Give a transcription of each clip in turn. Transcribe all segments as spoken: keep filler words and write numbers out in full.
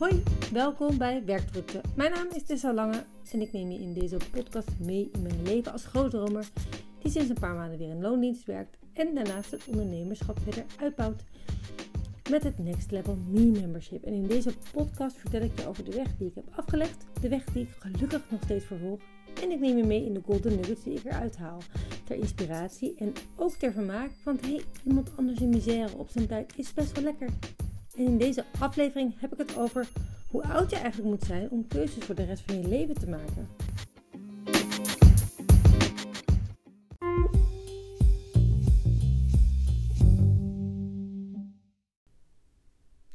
Hoi, welkom bij Werkdrukte. Mijn naam is Tessa Lange en ik neem je in deze podcast mee in mijn leven als grootdromer die sinds een paar maanden weer in loondienst werkt en daarnaast het ondernemerschap verder uitbouwt met het Next Level Me Membership. En in deze podcast vertel ik je over de weg die ik heb afgelegd, de weg die ik gelukkig nog steeds vervolg en ik neem je mee in de golden nuggets die ik eruit haal ter inspiratie en ook ter vermaak, want hey, iemand anders in misère op zijn tijd is best wel lekker. En in deze aflevering heb ik het over hoe oud je eigenlijk moet zijn om keuzes voor de rest van je leven te maken.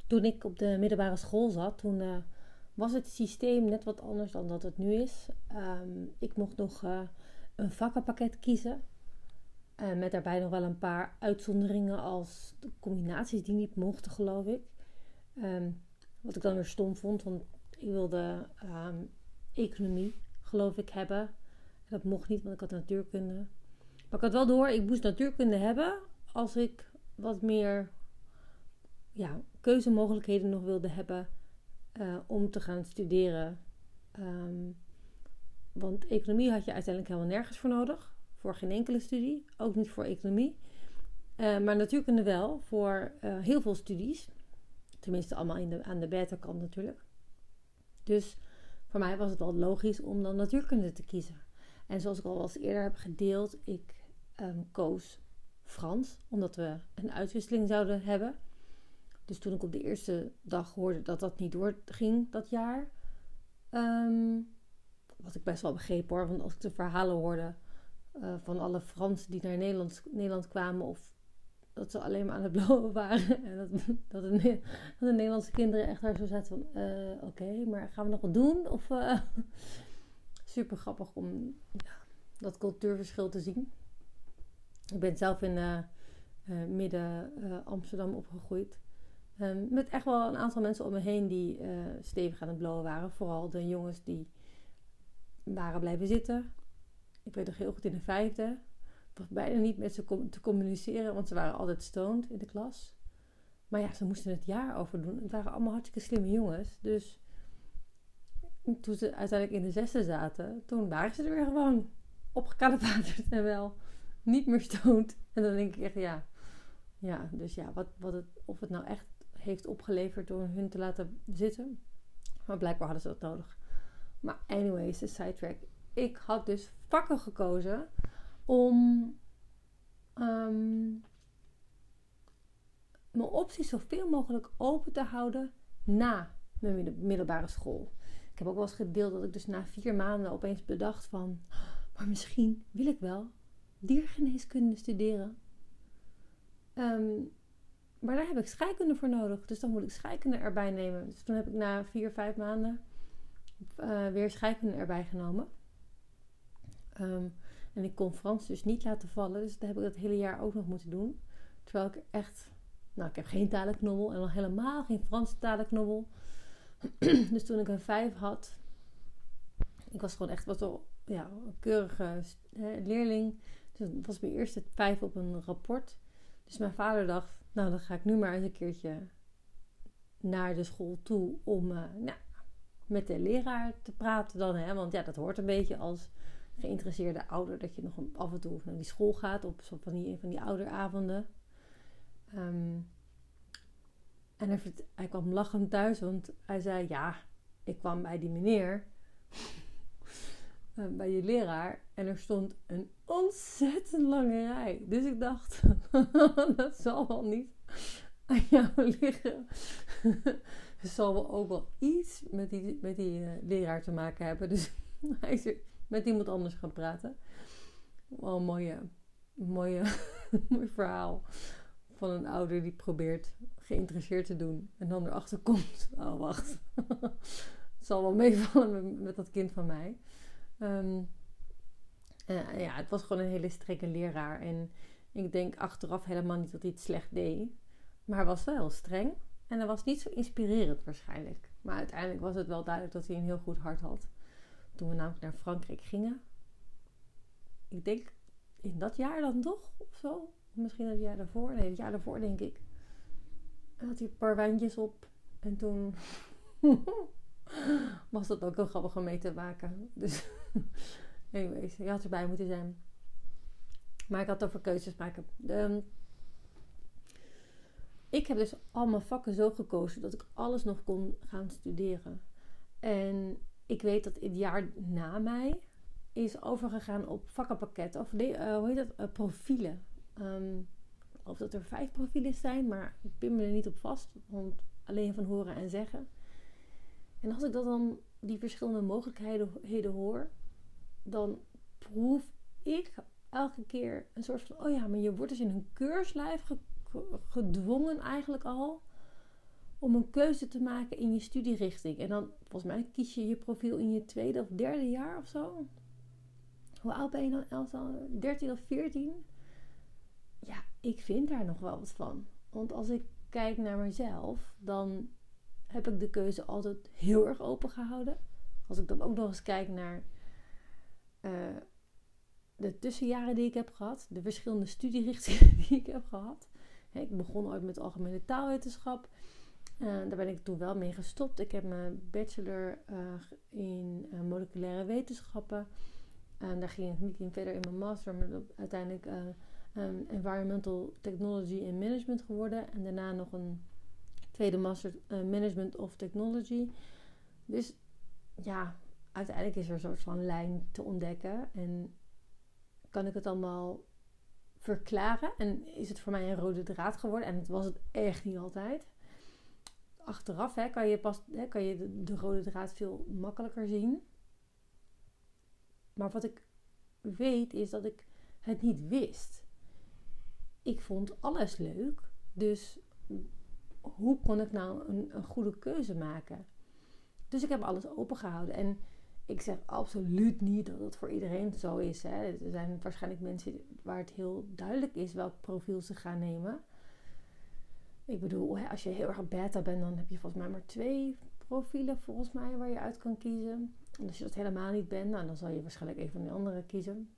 Toen ik op de middelbare school zat, toen uh, was het systeem net wat anders dan dat het nu is. Um, ik mocht nog uh, een vakkenpakket kiezen. Uh, met daarbij nog wel een paar uitzonderingen als de combinaties die niet mochten, geloof ik. Um, wat ik dan weer stom vond, want ik wilde um, economie, geloof ik, hebben. En dat mocht niet, want ik had natuurkunde. Maar ik had wel door, ik moest natuurkunde hebben als ik wat meer ja, keuzemogelijkheden nog wilde hebben uh, om te gaan studeren. Um, want economie had je uiteindelijk helemaal nergens voor nodig. Voor geen enkele studie, ook niet voor economie. Uh, maar natuurkunde wel, voor uh, heel veel studies. Tenminste allemaal in de, aan de beta-kant natuurlijk. Dus voor mij was het wel logisch om dan natuurkunde te kiezen. En zoals ik al eens eerder heb gedeeld, ik um, koos Frans, omdat we een uitwisseling zouden hebben. Dus toen ik op de eerste dag hoorde dat dat niet doorging dat jaar. Um, wat ik best wel begreep hoor, want als ik de verhalen hoorde Uh, van alle Fransen die naar Nederland, Nederland kwamen, of dat ze alleen maar aan het blowen waren. En dat, dat, de, dat de Nederlandse kinderen echt daar zo zaten van, uh, oké, okay, maar gaan we nog wat doen? Of uh, super grappig om ja, dat cultuurverschil te zien. Ik ben zelf in uh, uh, midden uh, Amsterdam opgegroeid. Um, met echt wel een aantal mensen om me heen die uh, stevig aan het blowen waren. Vooral de jongens die waren blijven zitten. Ik weet nog heel goed in de vijfde. Ik was bijna niet met ze com- te communiceren. Want ze waren altijd stoned in de klas. Maar ja, ze moesten het jaar over doen. Het waren allemaal hartstikke slimme jongens. Dus toen ze uiteindelijk in de zesde zaten. Toen waren ze er weer gewoon opgekalevaterd. En wel niet meer stoned. En dan denk ik echt ja. Ja, dus ja. Wat, wat het, of het nou echt heeft opgeleverd door hun te laten zitten. Maar blijkbaar hadden ze dat nodig. Maar anyways, de sidetrack. Ik had dus vakken gekozen om um, mijn opties zoveel mogelijk open te houden na mijn middelbare school. Ik heb ook wel eens gedeeld dat ik dus na vier maanden opeens bedacht van, maar misschien wil ik wel diergeneeskunde studeren. Um, maar daar heb ik scheikunde voor nodig, dus dan moet ik scheikunde erbij nemen. Dus toen heb ik na vier, vijf maanden uh, weer scheikunde erbij genomen. Um, en ik kon Frans dus niet laten vallen. Dus dat heb ik dat hele jaar ook nog moeten doen. Terwijl ik echt... Nou, ik heb geen talenknobbel. En al helemaal geen Franse talenknobbel. Dus toen ik een vijf had... Ik was gewoon echt wat wel, ja, een keurige hè, leerling. Dus dat was mijn eerste vijf op een rapport. Dus mijn vader dacht... Nou, dan ga ik nu maar eens een keertje naar de school toe. Om uh, nou, met de leraar te praten dan. Hè? Want ja, dat hoort een beetje als... geïnteresseerde ouder, dat je nog af en toe naar die school gaat op van die, van die ouderavonden. Um, en hij, hij kwam lachend thuis, want hij zei, ja, ik kwam bij die meneer, bij die leraar, en er stond een ontzettend lange rij. Dus ik dacht, dat zal wel niet aan jou liggen. Het zal wel ook wel iets met die, met die uh, leraar te maken hebben. Dus hij zei, met iemand anders gaan praten. Wel een mooie, mooie, mooi verhaal. Van een ouder die probeert geïnteresseerd te doen. En dan erachter komt. Oh wacht. Het zal wel meevallen met, met dat kind van mij. Um, uh, ja, het was gewoon een hele strenge leraar. En ik denk achteraf helemaal niet dat hij het slecht deed. Maar hij was wel heel streng. En hij was niet zo inspirerend waarschijnlijk. Maar uiteindelijk was het wel duidelijk dat hij een heel goed hart had. Toen we namelijk naar Frankrijk gingen. Ik denk in dat jaar dan toch? Of zo? Misschien het jaar daarvoor. Nee, het jaar daarvoor denk ik. En had hij een paar wijntjes op. En toen was dat ook heel grappig om mee te maken. Dus anyways, je had erbij moeten zijn. Maar ik had het over keuzes maken. De, ik heb dus al mijn vakken zo gekozen dat ik alles nog kon gaan studeren. En ik weet dat het jaar na mij is overgegaan op vakkenpakketten. Of de, uh, hoe heet dat? Uh, profielen. Um, of dat er vijf profielen zijn, maar ik pin me er niet op vast. Want alleen van horen en zeggen. En als ik dat dan, die verschillende mogelijkheden hoor, dan proef ik elke keer een soort van, oh ja, maar je wordt dus in een keurslijf ge- gedwongen eigenlijk al om een keuze te maken in je studierichting. En dan, volgens mij, kies je je profiel in je tweede of derde jaar of zo. Hoe oud ben je dan, Elsa? dertien of veertien? Ja, ik vind daar nog wel wat van. Want als ik kijk naar mezelf, dan heb ik de keuze altijd heel erg open gehouden. Als ik dan ook nog eens kijk naar uh, de tussenjaren die ik heb gehad. De verschillende studierichtingen die ik heb gehad. He, ik begon ooit met algemene taalwetenschap. Uh, daar ben ik toen wel mee gestopt. Ik heb mijn bachelor uh, in uh, moleculaire wetenschappen. Uh, daar ging ik niet in verder in mijn master. Maar uiteindelijk uh, um, Environmental Technology and Management geworden. En daarna nog een tweede master uh, management of technology. Dus ja, uiteindelijk is er een soort van lijn te ontdekken. En kan ik het allemaal verklaren? En is het voor mij een rode draad geworden? En het was het echt niet altijd. Achteraf hè, kan je, pas, hè, kan je de, de rode draad veel makkelijker zien. Maar wat ik weet is dat ik het niet wist. Ik vond alles leuk. Dus hoe kon ik nou een, een goede keuze maken? Dus ik heb alles opengehouden. En ik zeg absoluut niet dat het voor iedereen zo is. Hè. Er zijn waarschijnlijk mensen waar het heel duidelijk is welk profiel ze gaan nemen. Ik bedoel, als je heel erg beta bent, dan heb je volgens mij maar twee profielen volgens mij waar je uit kan kiezen. En als je dat helemaal niet bent, nou, dan zal je waarschijnlijk een van de andere kiezen.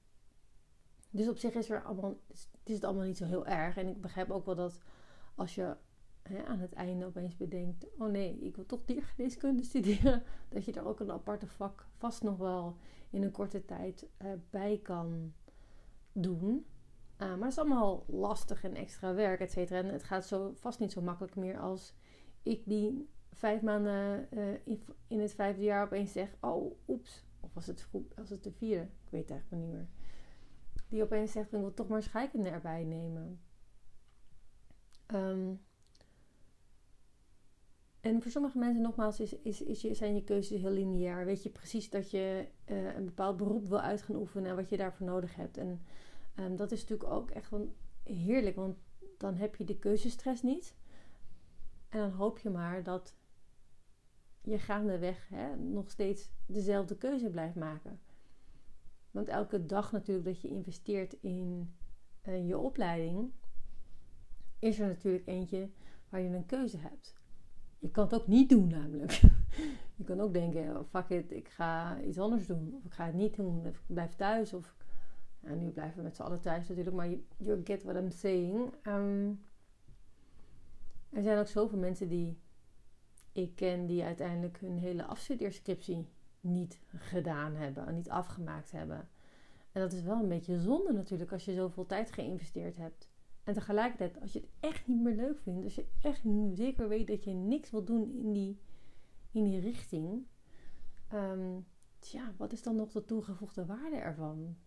Dus op zich is, er allemaal, is het allemaal niet zo heel erg. En ik begrijp ook wel dat als je He, aan het einde opeens bedenkt, oh nee, ik wil toch diergeneeskunde studeren, dat je daar ook een aparte vak vast nog wel in een korte tijd uh, bij kan doen. Uh, maar dat is allemaal lastig en extra werk, et cetera. En het gaat zo vast niet zo makkelijk meer als ik die vijf maanden uh, in, in het vijfde jaar opeens zeg, oh, oeps. Of was het, was het de vierde? Ik weet het eigenlijk niet meer. Die opeens zegt, ik wil toch maar scheikunde erbij nemen. Um, En voor sommige mensen nogmaals is, is, is, zijn je keuzes heel lineair. Weet je precies dat je uh, een bepaald beroep wil uit gaan oefenen en wat je daarvoor nodig hebt. En um, dat is natuurlijk ook echt wel heerlijk, want dan heb je de keuzestress niet. En dan hoop je maar dat je gaandeweg hè, nog steeds dezelfde keuze blijft maken. Want elke dag natuurlijk dat je investeert in uh, je opleiding, is er natuurlijk eentje waar je een keuze hebt. Je kan het ook niet doen namelijk. Je kan ook denken, oh, fuck it, ik ga iets anders doen. Of ik ga het niet doen, of ik blijf thuis. Of, nou, nu blijven we met z'n allen thuis natuurlijk, maar you, you get what I'm saying. Um, er zijn ook zoveel mensen die ik ken die uiteindelijk hun hele afstudeerscriptie niet gedaan hebben. Niet afgemaakt hebben. En dat is wel een beetje zonde natuurlijk als je zoveel tijd geïnvesteerd hebt. En tegelijkertijd, als je het echt niet meer leuk vindt, als je echt zeker weet dat je niks wil doen in die, in die richting, um, tja, wat is dan nog de toegevoegde waarde ervan?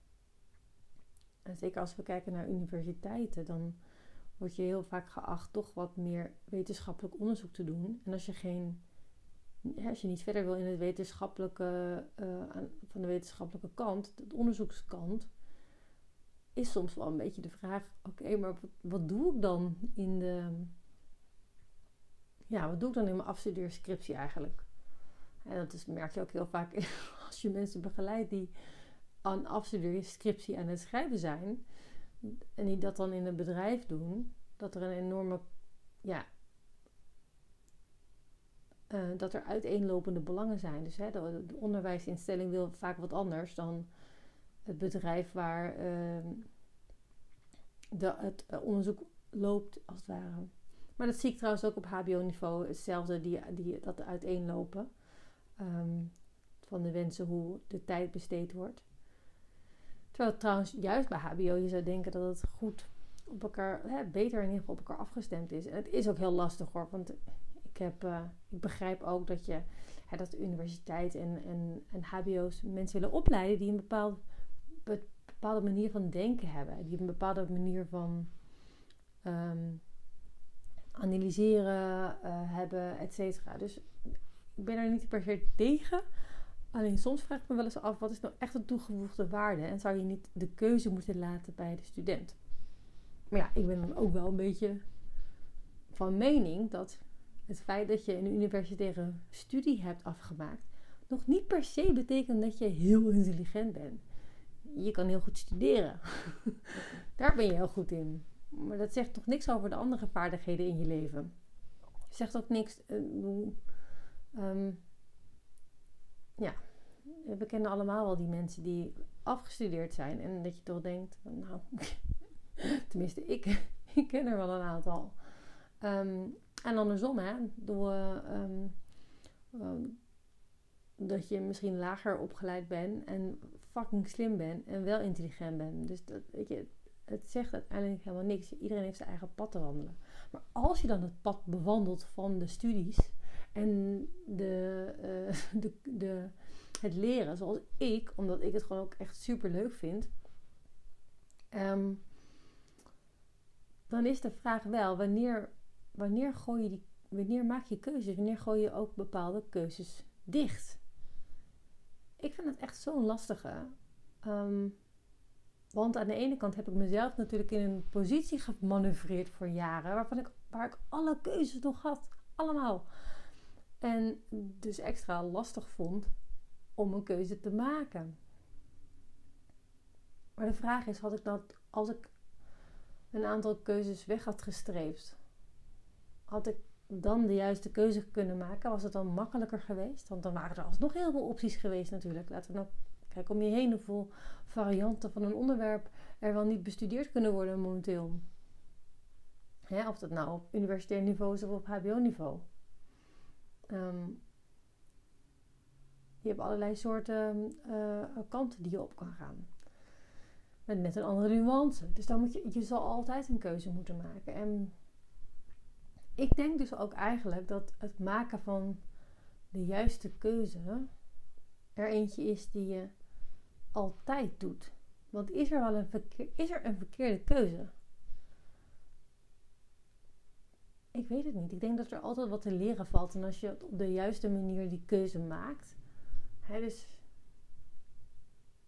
En zeker als we kijken naar universiteiten, dan word je heel vaak geacht toch wat meer wetenschappelijk onderzoek te doen. En als je, geen, als je niet verder wil in het wetenschappelijke, uh, van de wetenschappelijke kant, de onderzoekskant, is soms wel een beetje de vraag, oké, okay, maar wat, wat doe ik dan in de, ja, wat doe ik dan in mijn afstudeerscriptie eigenlijk? En dat is, merk je ook heel vaak als je mensen begeleidt die aan afstudeerscriptie aan het schrijven zijn en die dat dan in een bedrijf doen, dat er een enorme, ja, uh, dat er uiteenlopende belangen zijn. Dus hè, de, de onderwijsinstelling wil vaak wat anders dan het bedrijf waar uh, de, het onderzoek loopt, als het ware. Maar dat zie ik trouwens ook op hbo-niveau. Hetzelfde, die, die, dat uiteenlopen. Um, van de wensen hoe de tijd besteed wordt. Terwijl trouwens juist bij hbo je zou denken dat het goed op elkaar, hè, beter in ieder geval op elkaar afgestemd is. En het is ook heel lastig hoor. Want ik, heb, uh, ik begrijp ook dat, je, hè, dat de universiteit en, en, en hbo's mensen willen opleiden die een bepaald, be, bepaalde manier van denken hebben. Die een bepaalde manier van um, analyseren uh, hebben, et cetera. Dus ik ben er niet per se tegen. Alleen soms vraag ik me wel eens af, wat is nou echt de toegevoegde waarde? En zou je niet de keuze moeten laten bij de student? Maar ja, ik ben dan ook wel een beetje van mening dat het feit dat je een universitaire studie hebt afgemaakt, nog niet per se betekent dat je heel intelligent bent. Je kan heel goed studeren. Daar ben je heel goed in. Maar dat zegt toch niks over de andere vaardigheden in je leven. Zegt ook niks... Uh, um, Ja, we kennen allemaal wel die mensen die afgestudeerd zijn. En dat je toch denkt, nou, tenminste, ik, ik ken er wel een aantal. Um, en andersom, hè, door, um, um, dat je misschien lager opgeleid bent en fucking slim bent en wel intelligent bent. Dus dat, weet je, het zegt uiteindelijk helemaal niks. Iedereen heeft zijn eigen pad te wandelen. Maar als je dan het pad bewandelt van de studies... En de, uh, de, de, het leren, zoals ik, omdat ik het gewoon ook echt super leuk vind. Um, dan is de vraag wel, wanneer, wanneer, gooi je die, wanneer maak je keuzes? Wanneer gooi je ook bepaalde keuzes dicht? Ik vind het echt zo'n lastige. Um, want aan de ene kant heb ik mezelf natuurlijk in een positie gemanoeuvreerd voor jaren. Waarvan ik, waar ik alle keuzes nog had. Allemaal. En dus extra lastig vond om een keuze te maken. Maar de vraag is, had ik dat, als ik een aantal keuzes weg had gestreept, had ik dan de juiste keuze kunnen maken? Was het dan makkelijker geweest? Want dan waren er alsnog heel veel opties geweest natuurlijk. Laten we nou kijken om je heen hoeveel varianten van een onderwerp er wel niet bestudeerd kunnen worden momenteel. Hè, of dat nou op universitair niveau is of op hbo-niveau. Um, je hebt allerlei soorten uh, kanten die je op kan gaan. Met net een andere nuance. Dus dan moet je, je zal altijd een keuze moeten maken. En ik denk dus ook eigenlijk dat het maken van de juiste keuze er eentje is die je altijd doet. Want is er wel een, verkeer, is er een verkeerde keuze? Ik weet het niet. Ik denk dat er altijd wat te leren valt. En als je op de juiste manier die keuze maakt. Hè, dus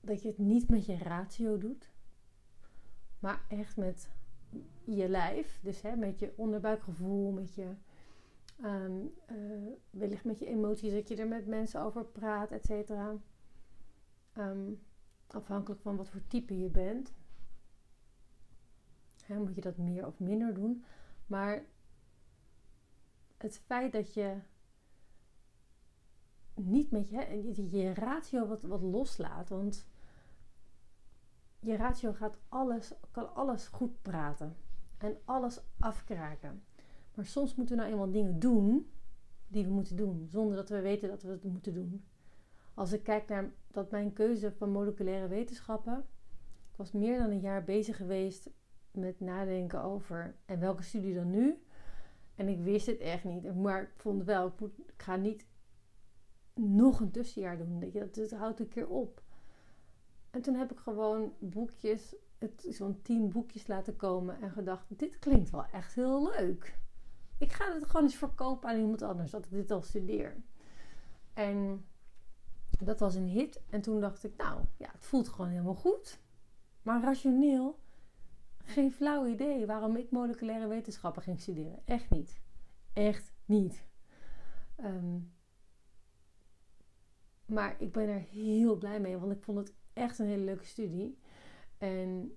dat je het niet met je ratio doet. Maar echt met je lijf. Dus hè, met je onderbuikgevoel. Met je, um, uh, wellicht met je emoties. Dat je er met mensen over praat. Et cetera. Um, afhankelijk van wat voor type je bent. Hè, moet je dat meer of minder doen. Maar... Het feit dat je niet met je, je ratio wat, wat loslaat. Want je ratio gaat alles, kan alles goed praten. En alles afkraken. Maar soms moeten we nou eenmaal dingen doen die we moeten doen. Zonder dat we weten dat we het moeten doen. Als ik kijk naar dat mijn keuze van moleculaire wetenschappen. Ik was meer dan een jaar bezig geweest met nadenken over. En welke studie dan nu? En ik wist het echt niet. Maar ik vond wel, ik, moet, ik ga niet nog een tussenjaar doen. Dat, dat houdt een keer op. En toen heb ik gewoon boekjes, het, zo'n tien boekjes laten komen. En gedacht, dit klinkt wel echt heel leuk. Ik ga het gewoon eens verkopen aan iemand anders. Dat ik dit al studeer. En dat was een hit. En toen dacht ik, nou ja, het voelt gewoon helemaal goed. Maar rationeel. Geen flauw idee waarom ik moleculaire wetenschappen ging studeren. Echt niet. Echt niet. Um, maar ik ben er heel blij mee. Want ik vond het echt een hele leuke studie. En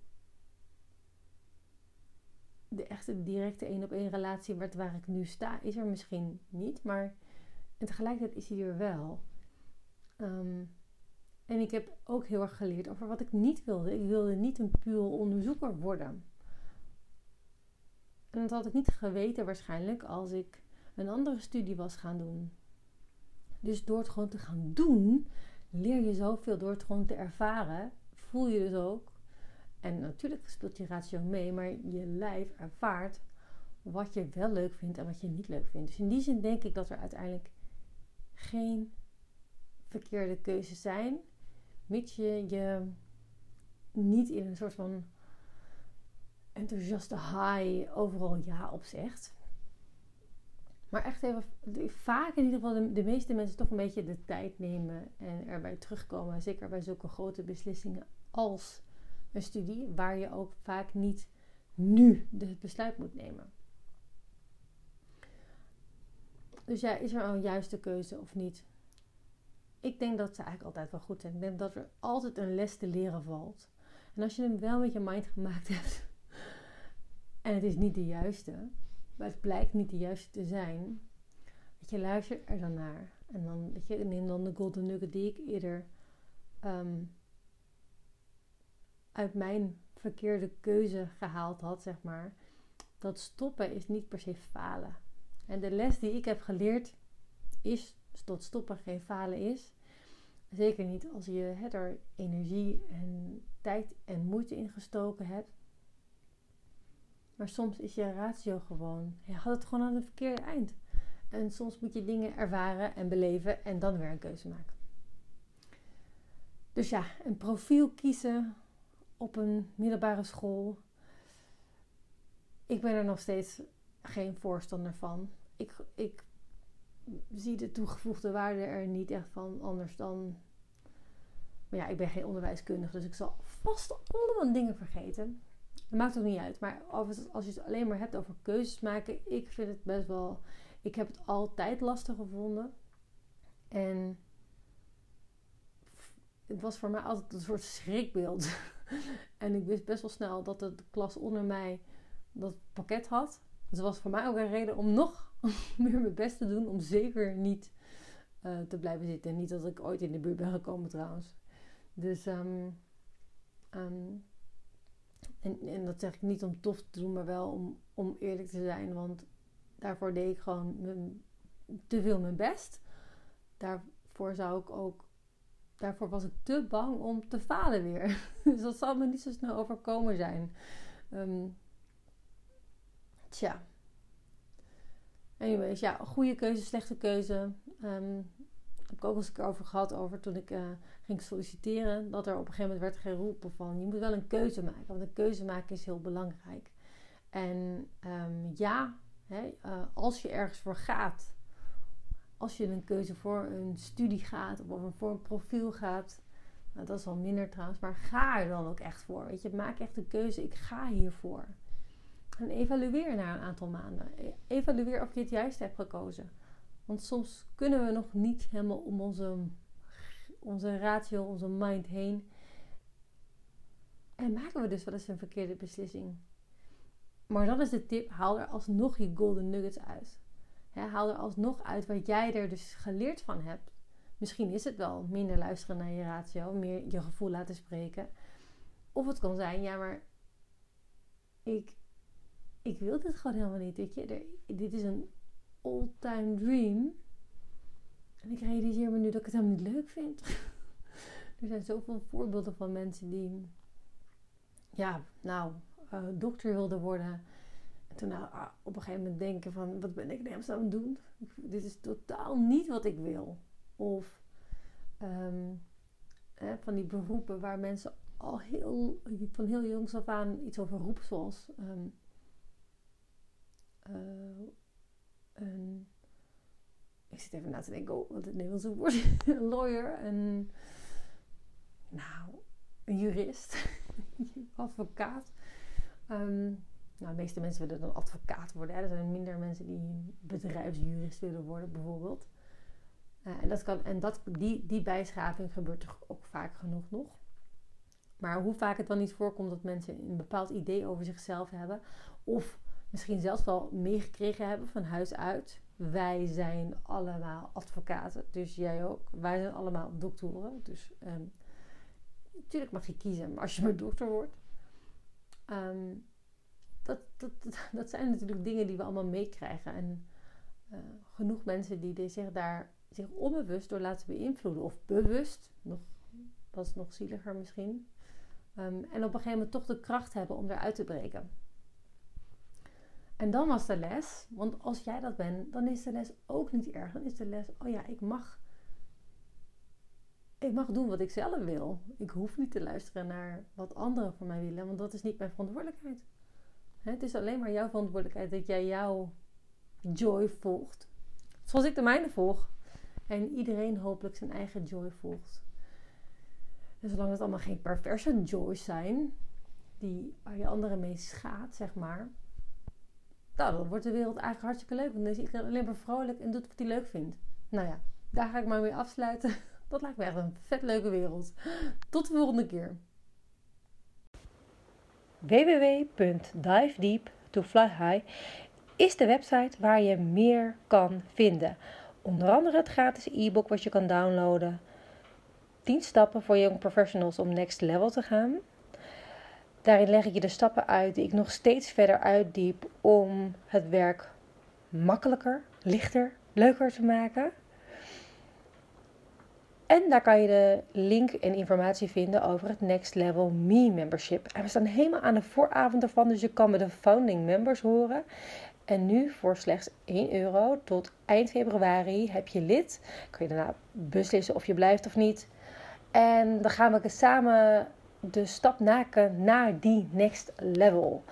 de echte directe één op één relatie met waar ik nu sta is er misschien niet. Maar en tegelijkertijd is die er wel. Um, En ik heb ook heel erg geleerd over wat ik niet wilde. Ik wilde niet een puur onderzoeker worden. En dat had ik niet geweten waarschijnlijk als ik een andere studie was gaan doen. Dus door het gewoon te gaan doen, leer je zoveel. Door het gewoon te ervaren, voel je dus ook. En natuurlijk speelt je ratio mee, maar je lijf ervaart wat je wel leuk vindt en wat je niet leuk vindt. Dus in die zin denk ik dat er uiteindelijk geen verkeerde keuzes zijn. Mits je je niet in een soort van enthousiaste high overal ja op zegt. Maar echt even, vaak in ieder geval de, de meeste mensen toch een beetje de tijd nemen en erbij terugkomen. Zeker bij zulke grote beslissingen als een studie, waar je ook vaak niet nu het besluit moet nemen. Dus ja, is er al een juiste keuze of niet? Ik denk dat ze eigenlijk altijd wel goed zijn. Ik denk dat er altijd een les te leren valt. En als je hem wel met je mind gemaakt hebt en het is niet de juiste, maar het blijkt niet de juiste te zijn, dat je luistert er dan naar. En dan, weet je, neem dan de golden nugget die ik eerder um, uit mijn verkeerde keuze gehaald had, zeg maar. Dat stoppen is niet per se falen. En de les die ik heb geleerd is dat stoppen geen falen is. Zeker niet als je he, er energie en tijd en moeite in gestoken hebt. Maar soms is je ratio gewoon, je had het gewoon aan het verkeerde eind. En soms moet je dingen ervaren en beleven en dan weer een keuze maken. Dus ja, een profiel kiezen op een middelbare school. Ik ben er nog steeds geen voorstander van. Ik, ik zie de toegevoegde waarde er niet echt van, anders dan... Maar ja, ik ben geen onderwijskundige, dus ik zal vast allemaal dingen vergeten. Dat maakt ook niet uit, maar als je het alleen maar hebt over keuzes maken, ik vind het best wel... Ik heb het altijd lastig gevonden. En het was voor mij altijd een soort schrikbeeld. En ik wist best wel snel dat de klas onder mij dat pakket had. Dus dat was voor mij ook een reden om nog meer mijn best te doen, om zeker niet uh, te blijven zitten. Niet dat ik ooit in de buurt ben gekomen trouwens. Dus... Um, um, En, en dat zeg ik niet om tof te doen, maar wel om, om eerlijk te zijn. Want daarvoor deed ik gewoon mijn, te veel mijn best. Daarvoor, zou ik ook, daarvoor was ik te bang om te falen weer. Dus dat zal me niet zo snel overkomen zijn. Um, tja. Anyways, ja, goede keuze, slechte keuze. Um, heb ik ook eens een keer over gehad, over toen ik uh, ging solliciteren, dat er op een gegeven moment werd geroepen van, je moet wel een keuze maken, want een keuze maken is heel belangrijk. En um, ja, hè, uh, als je ergens voor gaat, als je een keuze voor een studie gaat, of voor een profiel gaat, nou, dat is al minder trouwens, maar ga er dan ook echt voor. Weet je, maak echt een keuze, ik ga hiervoor. En evalueer na een aantal maanden. Evalueer of je het juist hebt gekozen. Want soms kunnen we nog niet helemaal om onze, onze ratio, onze mind heen. En maken we dus wel eens een verkeerde beslissing. Maar dat is de tip. Haal er alsnog je golden nuggets uit. He, haal er alsnog uit wat jij er dus geleerd van hebt. Misschien is het wel minder luisteren naar je ratio. Meer je gevoel laten spreken. Of het kan zijn, ja maar... Ik, ik wil dit gewoon helemaal niet. Weet je? Er, dit is een... all-time dream. En ik realiseer me nu dat ik het helemaal niet leuk vind. Er zijn zoveel voorbeelden van mensen die... Ja, nou, uh, dokter wilden worden. En toen nou, uh, op een gegeven moment denken van... Wat ben ik nou aan het doen? Dit is totaal niet wat ik wil. Of um, eh, van die beroepen waar mensen al heel... Van heel jongs af aan iets over roepen zoals... Um, uh, Een, ik zit even na te denken, oh, wat het Nederlandse woord is. Een lawyer, een, nou, een jurist, advocaat. Um, nou, de meeste mensen willen dan advocaat worden. Hè? Er zijn minder mensen die bedrijfsjurist willen worden, bijvoorbeeld. Uh, en dat kan, en dat, die, die bijschaving gebeurt toch ook vaak genoeg nog. Maar hoe vaak het dan niet voorkomt dat mensen een bepaald idee over zichzelf hebben, of misschien zelfs wel meegekregen hebben van huis uit. Wij zijn allemaal advocaten, dus jij ook. Wij zijn allemaal doktoren, dus um, natuurlijk mag je kiezen als je maar dokter wordt. Um, dat, dat, dat zijn natuurlijk dingen die we allemaal meekrijgen. En uh, genoeg mensen die zich daar zich onbewust door laten beïnvloeden. Of bewust, nog, dat is nog zieliger misschien. Um, en op een gegeven moment toch de kracht hebben om eruit te breken. En dan was de les, want als jij dat bent, dan is de les ook niet erg. Dan is de les, oh ja, ik mag, ik mag doen wat ik zelf wil. Ik hoef niet te luisteren naar wat anderen van mij willen, want dat is niet mijn verantwoordelijkheid. Het is alleen maar jouw verantwoordelijkheid dat jij jouw joy volgt. Zoals ik de mijne volg. En iedereen hopelijk zijn eigen joy volgt. En zolang het allemaal geen perverse joys zijn, die, waar je anderen mee schaadt, zeg maar. Nou, dan wordt de wereld eigenlijk hartstikke leuk. Want dan is iedereen alleen maar vrolijk en doet wat hij leuk vindt. Nou ja, daar ga ik maar mee afsluiten. Dat lijkt me echt een vet leuke wereld. Tot de volgende keer. w w w punt dive deep to fly high is de website waar je meer kan vinden. Onder andere het gratis e-book wat je kan downloaden. tien stappen voor young professionals om next level te gaan. Daarin leg ik je de stappen uit die ik nog steeds verder uitdiep om het werk makkelijker, lichter, leuker te maken. En daar kan je de link en informatie vinden over het Next Level Me Membership. En we staan helemaal aan de vooravond ervan, dus je kan met de founding members horen. En nu voor slechts één euro tot eind februari heb je lid. Kun je daarna beslissen of je blijft of niet. En dan gaan we samen de stap maken naar die next level.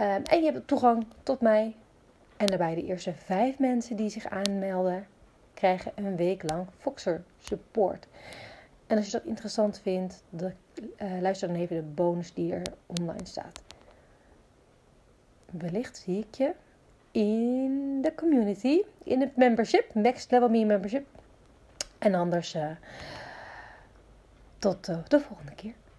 Um, en je hebt toegang tot mij. En daarbij de eerste vijf mensen die zich aanmelden, krijgen een week lang Voxer support. En als je dat interessant vindt, de, uh, luister dan even de bonus die er online staat. Wellicht zie ik je in de community, in het membership, Next Level Me Membership. En anders uh, tot uh, de volgende keer.